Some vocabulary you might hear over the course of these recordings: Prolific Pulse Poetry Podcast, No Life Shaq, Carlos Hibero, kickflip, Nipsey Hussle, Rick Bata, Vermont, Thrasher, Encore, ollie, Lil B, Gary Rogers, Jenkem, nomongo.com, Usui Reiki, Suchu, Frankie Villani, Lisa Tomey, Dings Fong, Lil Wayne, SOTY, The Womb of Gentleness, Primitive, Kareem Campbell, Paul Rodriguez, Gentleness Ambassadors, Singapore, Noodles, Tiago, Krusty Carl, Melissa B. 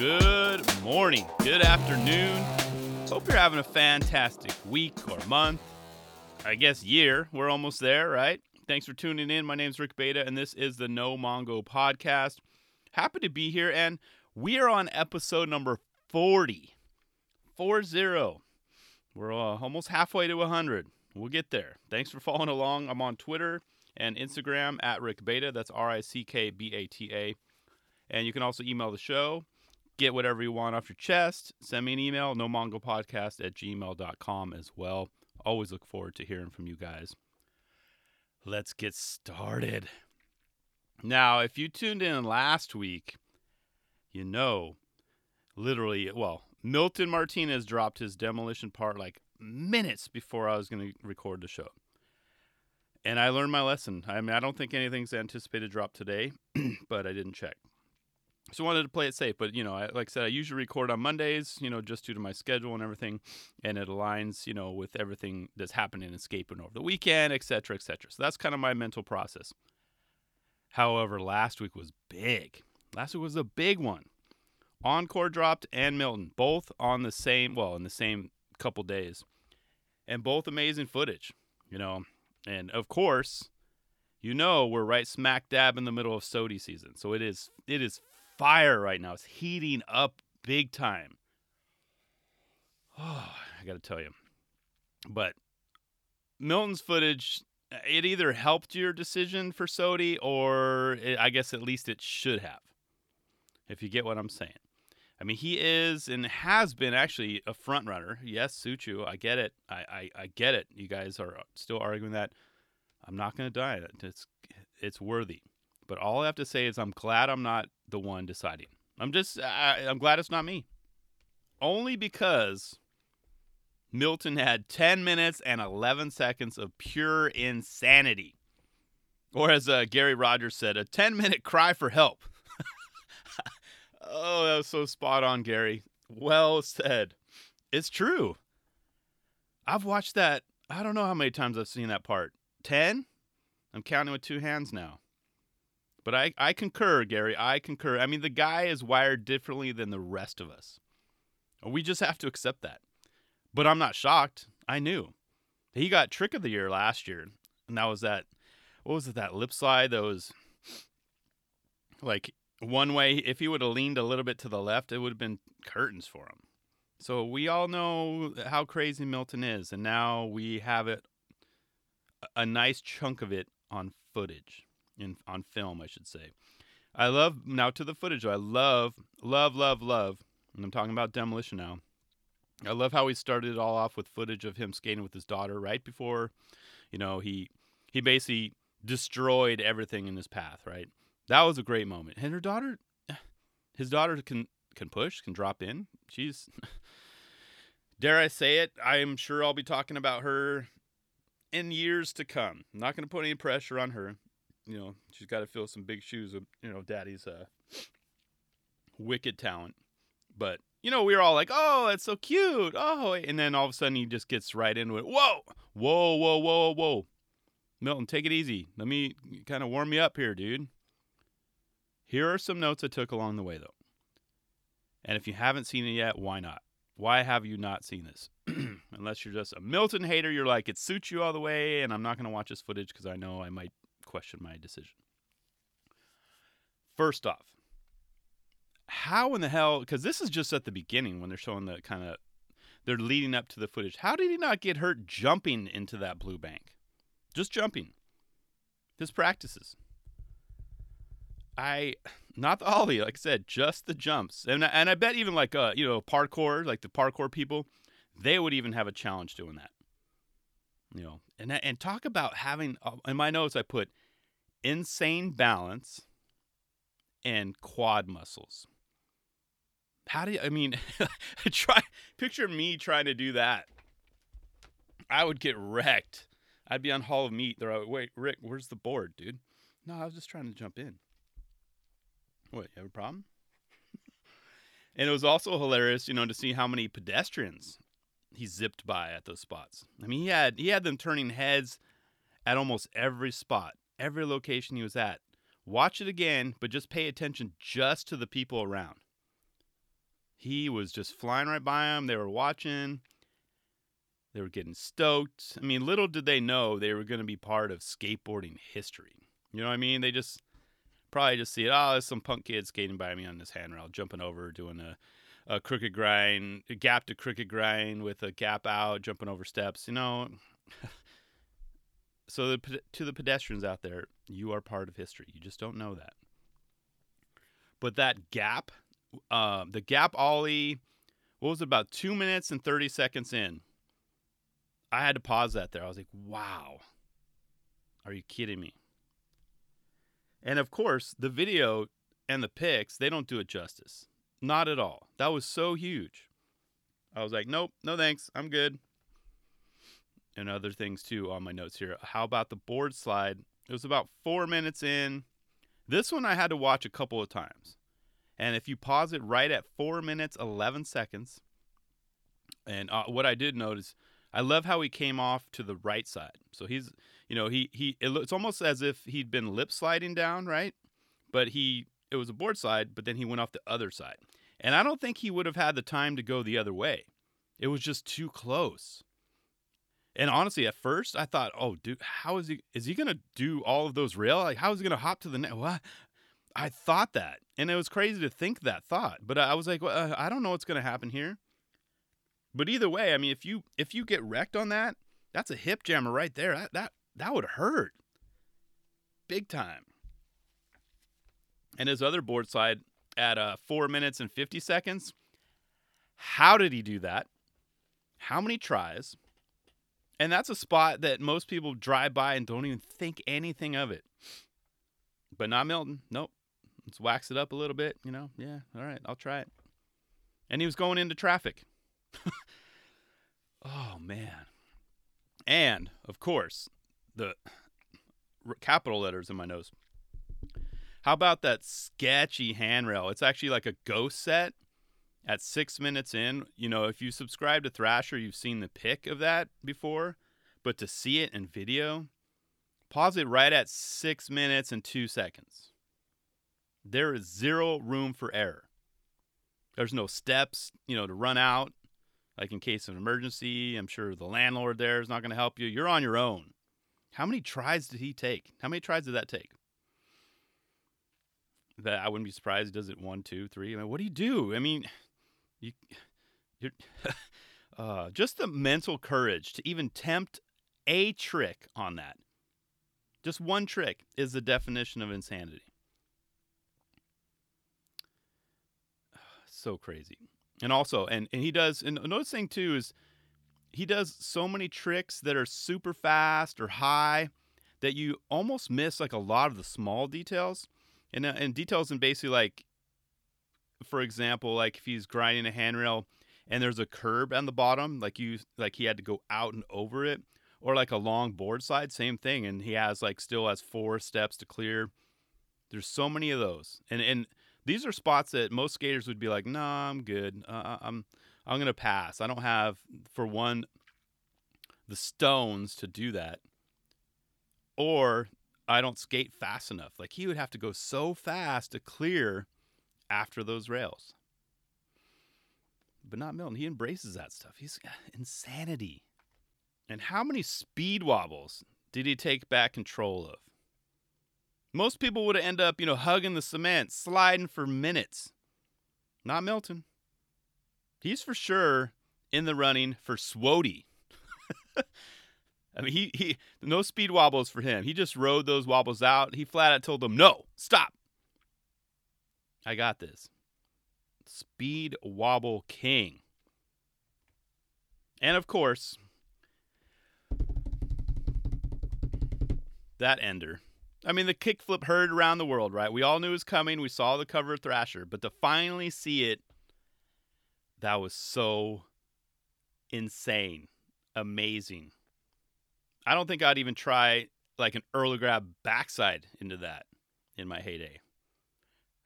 Good morning, good afternoon. Hope you're having a fantastic week or month, I guess year. We're almost there, right? Thanks for tuning in. My name's Rick Bata, and this is the No Mongo Podcast. Happy to be here, and we are on episode number 40. 40. We're almost halfway to 100. We'll get there. Thanks for following along. I'm on Twitter and Instagram at Rick Bata. That's R-I-C-K-B-A-T-A. And you can also email the show. Get whatever you want off your chest. Send me an email, nomongopodcast@gmail.com as well. Always look forward to hearing from you guys. Let's get started. Now, if you tuned in last week, you know, literally, well, Milton Martinez dropped his demolition part like minutes before I was going to record the show. And I learned my lesson. I mean, I don't think anything's anticipated to drop today, but I didn't check. So I wanted to play it safe, but, you know, like I said, I usually record on Mondays, you know, just due to my schedule and everything, and it aligns, you know, with everything that's happening and escaping over the weekend, et cetera, et cetera. So that's kind of my mental process. However, last week was big. Last week was a big one. Encore dropped and Milton, both on the same, well, in the same couple days, and both amazing footage, you know, and of course, you know, we're right smack dab in the middle of SOTY season, so it is fire right now. It's heating up big time. Oh, I got to tell you. But Milton's footage, it either helped your decision for SOTY or I guess at least it should have, if you get what I'm saying. I mean, he is and has been actually a front runner. Yes, Suchu, I get it. I get it. You guys are still arguing that. I'm not going to die. It's worthy. But all I have to say is I'm glad I'm not the one deciding. I'm glad it's not me. Only because Milton had 10 minutes and 11 seconds of pure insanity. Or as Gary Rogers said, a 10-minute cry for help. Oh, that was so spot on, Gary. Well said. It's true. I've watched that. I don't know how many times I've seen that part. 10? I'm counting with two hands now. But I concur, Gary. I concur. I mean, the guy is wired differently than the rest of us. We just have to accept that. But I'm not shocked. I knew. He got Trick of the Year last year. And that was that, what was it, that lip slide that was like one way. If he would have leaned a little bit to the left, it would have been curtains for him. So we all know how crazy Milton is. And now we have it, a nice chunk of it on footage. On film, I should say. I love, now to the footage, I love, and I'm talking about demolition now. I love how he started it all off with footage of him skating with his daughter right before, you know, he basically destroyed everything in his path, right? That was a great moment. And her daughter, his daughter can push, can drop in. She's, dare I say it, I'm sure I'll be talking about her in years to come. I'm not going to put any pressure on her. You know, she's got to fill some big shoes of, you know, daddy's wicked talent. But, you know, we were all like, oh, that's so cute. Oh, and then all of a sudden he just gets right into it. Whoa. Milton, take it easy. Let me kind of warm you up here, dude. Here are some notes I took along the way, though. And if you haven't seen it yet, why not? Why have you not seen this? Unless you're just a Milton hater, you're like, it suits you all the way, and I'm not going to watch this footage because I know I might question my decision. First off, how in the hell, because this is just at the beginning when they're showing the kind of, they're leading up to the footage. How did he not get hurt jumping into that blue bank? Just jumping. His practices. Not the ollie, like I said, just the jumps. And I bet even like, you know, parkour, like the parkour people, they would even have a challenge doing that. You know, and talk about having, in my notes I put insane balance and quad muscles. How do you, I mean, picture me trying to do that. I would get wrecked. I'd be on Hall of Meat. They're like, wait, Rick, where's the board, dude? No, I was just trying to jump in. What, you have a problem? And it was also hilarious, you know, to see how many pedestrians he zipped by at those spots. I mean, he had them turning heads at almost every spot, every location he was at. Watch it again, but just pay attention just to the people around. He was just flying right by them. They were watching. They were getting stoked. I mean, little did they know they were going to be part of skateboarding history. You know what I mean? They just probably just see it. Oh, there's some punk kid skating by me on this handrail, jumping over, doing a crooked grind, a gap to crooked grind with a gap out, jumping over steps, you know. So to the pedestrians out there, you are part of history. You just don't know that. But that gap, the gap ollie, what was it, about 2 minutes and 30 seconds in? I had to pause that there. I was like, wow, are you kidding me? And, of course, the video and the pics, they don't do it justice. Not at all. That was so huge. I was like, nope, no thanks, I'm good. And other things, too, on my notes here. How about the board slide? It was about 4 minutes in. This one I had to watch a couple of times. And if you pause it right at 4 minutes, 11 seconds, and what I did notice, I love how he came off to the right side. So he's, you know, it's almost as if he'd been lip sliding down, right? But it was a board slide, but then he went off the other side. And I don't think he would have had the time to go the other way. It was just too close. And honestly, at first I thought, oh, dude, how is he going to do all of those rail? Like, how is he going to hop to the net? What? I thought that. And it was crazy to think that thought. But I was like, well, I don't know what's going to happen here. But either way, I mean, if you get wrecked on that, that's a hip jammer right there. That would hurt big time. And his other board slide at 4 minutes and 50 seconds, how did he do that? How many tries? And that's a spot that most people drive by and don't even think anything of it. But not Milton. Nope. Let's wax it up a little bit, you know. Yeah, all right, I'll try it. And he was going into traffic. Oh man. And of course the capital letters in my nose. How about that sketchy handrail? It's actually like a ghost set at 6 minutes in. You know, if you subscribe to Thrasher, you've seen the pic of that before, but to see it in video, pause it right at 6 minutes and 2 seconds. There is zero room for error. There's no steps, you know, to run out. Like in case of an emergency, I'm sure the landlord there is not going to help you. You're on your own. How many tries did he take? How many tries did that take? That I wouldn't be surprised he does it 1, 2, 3. I mean, what do you do? I mean, you're just the mental courage to even tempt a trick on that. Just one trick is the definition of insanity. So crazy. And also, and he does, and another thing too is he does so many tricks that are super fast or high that you almost miss like a lot of the small details. And details in basically like, for example, like if he's grinding a handrail and there's a curb on the bottom, like he had to go out and over it, or like a long board slide, same thing. And he still has 4 steps to clear. There's so many of those. And these are spots that most skaters would be like, no, I'm good. I'm going to pass. I don't have, for one, the stones to do that. Or I don't skate fast enough. Like he would have to go so fast to clear after those rails. But not Milton. He embraces that stuff. He's insanity. And how many speed wobbles did he take back control of? Most people would end up, you know, hugging the cement, sliding for minutes. Not Milton. He's for sure in the running for SOTY. I mean, he no speed wobbles for him. He just rode those wobbles out. He flat out told them, no, stop. I got this. Speed wobble king. And, of course, that ender. I mean, the kickflip heard around the world, right? We all knew it was coming. We saw the cover of Thrasher. But to finally see it, that was so insane, amazing. I don't think I'd even try like an early grab backside into that in my heyday.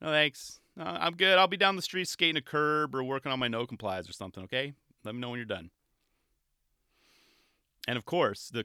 No, thanks. No, I'm good. I'll be down the street skating a curb or working on my no complies or something, okay? Let me know when you're done. And of course, did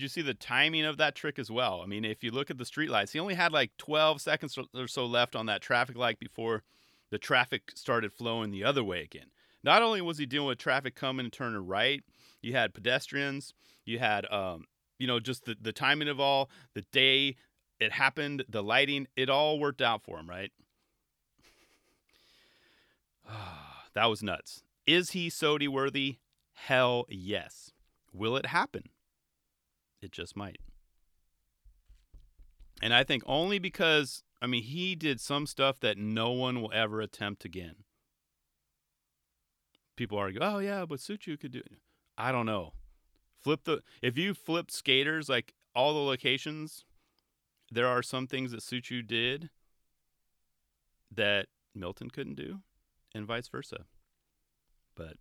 you see the timing of that trick as well? I mean, if you look at the streetlights, he only had like 12 seconds or so left on that traffic light before the traffic started flowing the other way again. Not only was he dealing with traffic coming and turning right, you had pedestrians, you had, just the timing of all, the day it happened, the lighting, it all worked out for him, right? That was nuts. Is he SOTY worthy? Hell yes. Will it happen? It just might. And I think only because, he did some stuff that no one will ever attempt again. People argue, oh yeah, but Suchu could do it. I don't know. If you flip skaters, like all the locations, there are some things that Suchu did that Milton couldn't do and vice versa. But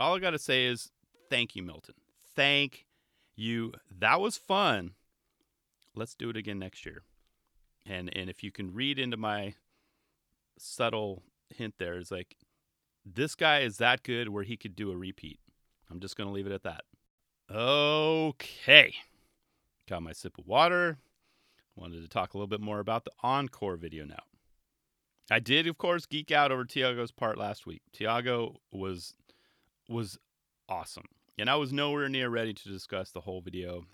all I got to say is thank you, Milton. Thank you. That was fun. Let's do it again next year. And if you can read into my subtle hint there, it's like, this guy is that good where he could do a repeat. I'm just going to leave it at that. Okay. Got my sip of water. Wanted to talk a little bit more about the Encore video now. I did, of course, geek out over Tiago's part last week. Tiago was awesome. And I was nowhere near ready to discuss the whole video.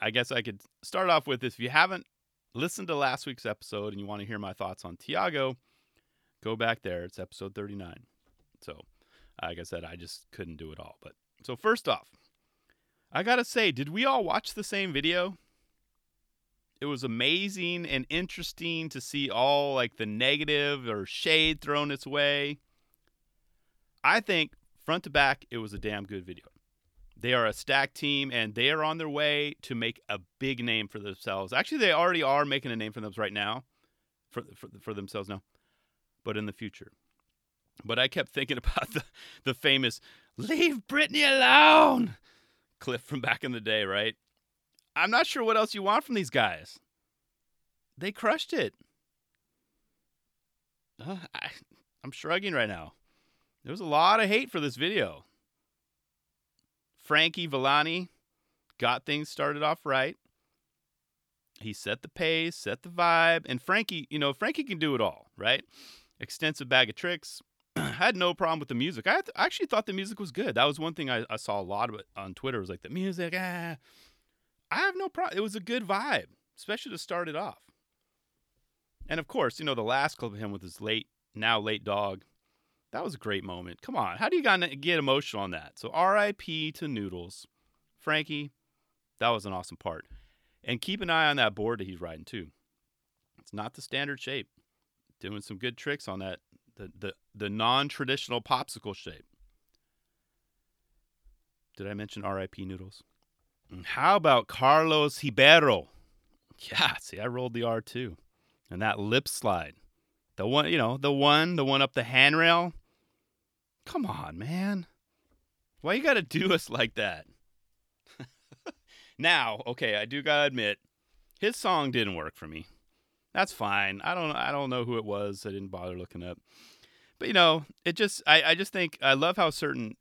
I guess I could start off with this. If you haven't listened to last week's episode and you want to hear my thoughts on Tiago, go back there. It's episode 39. So, like I said, I just couldn't do it all. But so first off, I got to say, did we all watch the same video? It was amazing and interesting to see all like the negative or shade thrown its way. I think front to back, it was a damn good video. They are a stacked team, and they are on their way to make a big name for themselves. Actually, they already are making a name for themselves right now, for themselves now, but in the future. But I kept thinking about the famous "Leave Britney alone" clip from back in the day, right? I'm not sure what else you want from these guys. They crushed it. I'm shrugging right now. There was a lot of hate for this video. Frankie Villani got things started off right. He set the pace, set the vibe. And Frankie can do it all, right? Extensive bag of tricks. I had no problem with the music. I actually thought the music was good. That was one thing I saw a lot of it on Twitter. It was like, the music, I have no problem. It was a good vibe, especially to start it off. And, of course, the last clip of him with his now late dog, that was a great moment. Come on. How do you get emotional on that? So R.I.P. to Noodles. Frankie, that was an awesome part. And keep an eye on that board that he's riding, too. It's not the standard shape. Doing some good tricks on that, the non-traditional popsicle shape. Did I mention R.I.P. Noodles? How about Carlos Hibero? Yeah, see, I rolled the R too. And that lip slide. The one up the handrail. Come on, man. Why you got to do us like that? Now, okay, I do got to admit, his song didn't work for me. That's fine. I don't know who it was. I didn't bother looking up. But it just I just think I love how certain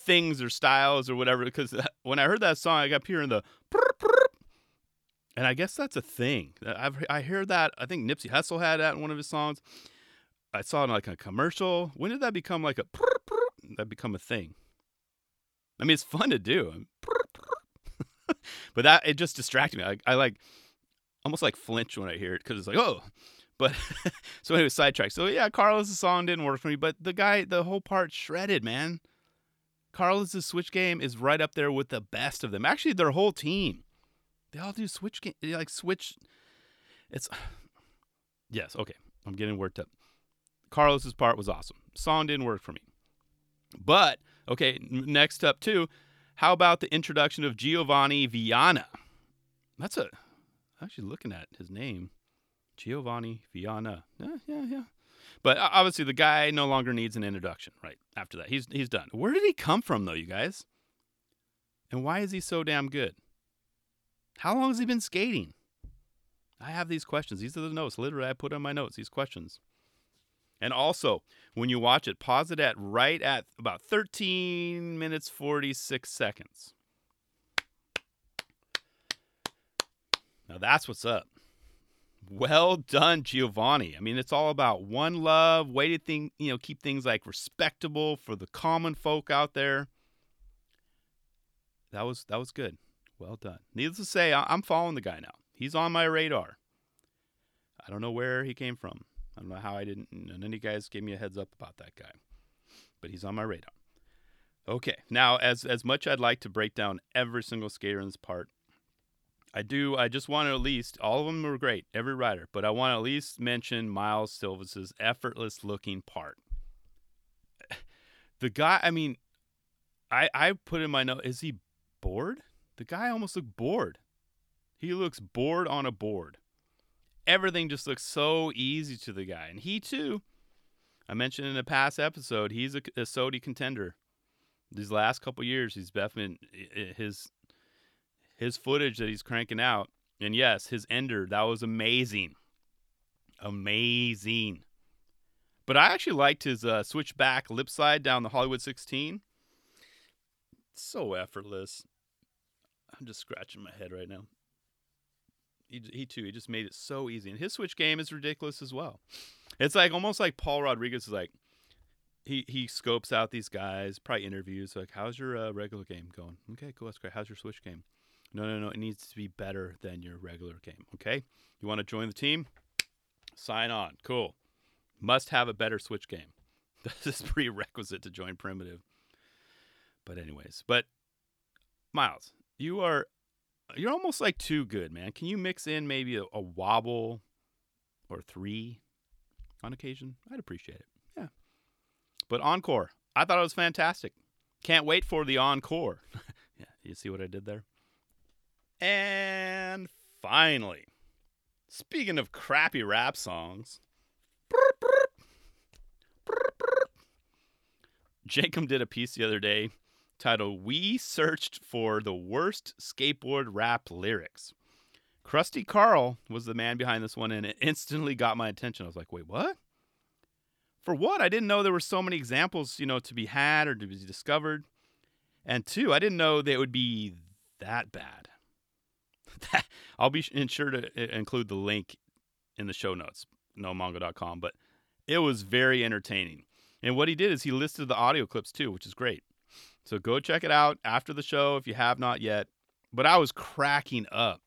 things or styles or whatever, because when I heard that song, I kept hearing the and I guess that's a thing. I hear that. I think Nipsey Hussle had that in one of his songs. I saw it in like a commercial. When did that become like a thing? It's fun to do. But that, it just distracted me. I like almost like flinch when I hear it because it's like, oh. But so anyway, sidetracked. So yeah, Carlos' song didn't work for me, but the whole part shredded, man. Carlos' switch game is right up there with the best of them. Actually, their whole team. They all do switch game. They like switch. It's. Yes, okay. I'm getting worked up. Carlos' part was awesome. Song didn't work for me. But, okay, next up, too. How about the introduction of Giovanni Viana? I'm actually looking at his name. Giovanni Viana. Yeah. But obviously, the guy no longer needs an introduction, right? After that, he's done. Where did he come from, though, you guys? And why is he so damn good? How long has he been skating? I have these questions. These are the notes. Literally, I put on my notes these questions. And also, when you watch it, pause it right at about 13 minutes, 46 seconds. Now, that's what's up. Well done, Giovanni. I mean, it's all about one love, way to think, you know, keep things like respectable for the common folk out there. That was good. Well done. Needless to say, I'm following the guy now. He's on my radar. I don't know where he came from. I don't know how I didn't. None of you guys gave me a heads up about that guy, but he's on my radar. Okay. Now, as much I'd like to break down every single skater in this part, I just want to at least, all of them were great, every rider, but I want to at least mention Miles Silvas' effortless looking part. The guy, I mean, I put in my note, is he bored? The guy almost looked bored. He looks bored on a board. Everything just looks so easy to the guy. And he too, I mentioned in a past episode, he's a SOTY contender. These last couple years, he's definitely, his footage that he's cranking out, and yes, his ender, that was amazing. Amazing. But I actually liked his switchback lip slide down the Hollywood 16. So effortless. I'm just scratching my head right now. He just made it so easy. And his switch game is ridiculous as well. It's like almost like Paul Rodriguez is like, he scopes out these guys, probably interviews, like, how's your regular game going? Okay, cool, that's great. How's your switch game? No, it needs to be better than your regular game, okay? You want to join the team? Sign on. Cool. Must have a better switch game. This is prerequisite to join Primitive. But anyways, Miles, you're almost like too good, man. Can you mix in maybe a wobble or three on occasion? I'd appreciate it. Yeah. But Encore, I thought it was fantastic. Can't wait for the Encore. Yeah, you see what I did there? And finally, speaking of crappy rap songs, Jenkem did a piece the other day titled, "We Searched for the Worst Skateboard Rap Lyrics." Krusty Carl was the man behind this one, and it instantly got my attention. I was like, wait, what? For what? I didn't know there were so many examples, to be had or to be discovered. And two, I didn't know they would be that bad. I'll be sure to include the link in the show notes, nomongo.com, but it was very entertaining. And what he did is he listed the audio clips too, which is great. So go check it out after the show if you have not yet. But I was cracking up.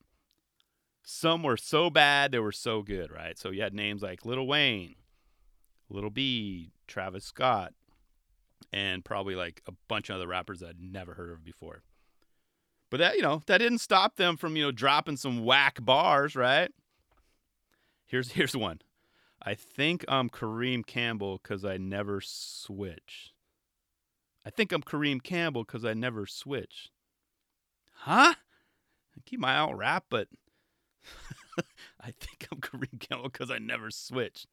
Some were so bad, they were so good, right? So you had names like Lil Wayne, Lil B, Travis Scott, and probably like a bunch of other rappers that I'd never heard of before. But that, that didn't stop them from, dropping some whack bars, right? Here's one. I think I'm Kareem Campbell because I never switch. Huh? I keep my eye out rap, but I think I'm Kareem Campbell because I never switch.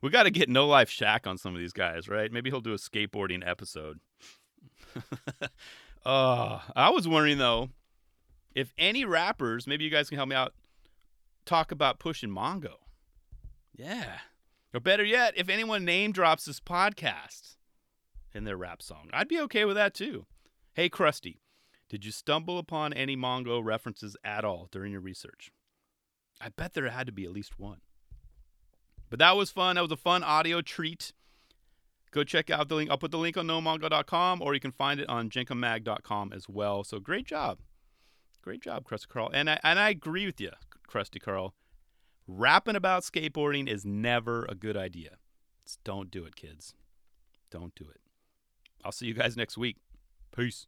We got to get No Life Shaq on some of these guys, right? Maybe he'll do a skateboarding episode. I was wondering though, if any rappers, maybe you guys can help me out, talk about pushing Mongo. Yeah. Or better yet, if anyone name drops this podcast in their rap song, I'd be okay with that too. Hey, Krusty, did you stumble upon any Mongo references at all during your research? I bet there had to be at least one. But that was fun. That was a fun audio treat. Go check out the link. I'll put the link on nomongo.com, or you can find it on jenkemag.com as well. So great job. Great job, Krusty Carl. And I agree with you, Krusty Carl. Rapping about skateboarding is never a good idea. Just don't do it, kids. Don't do it. I'll see you guys next week. Peace.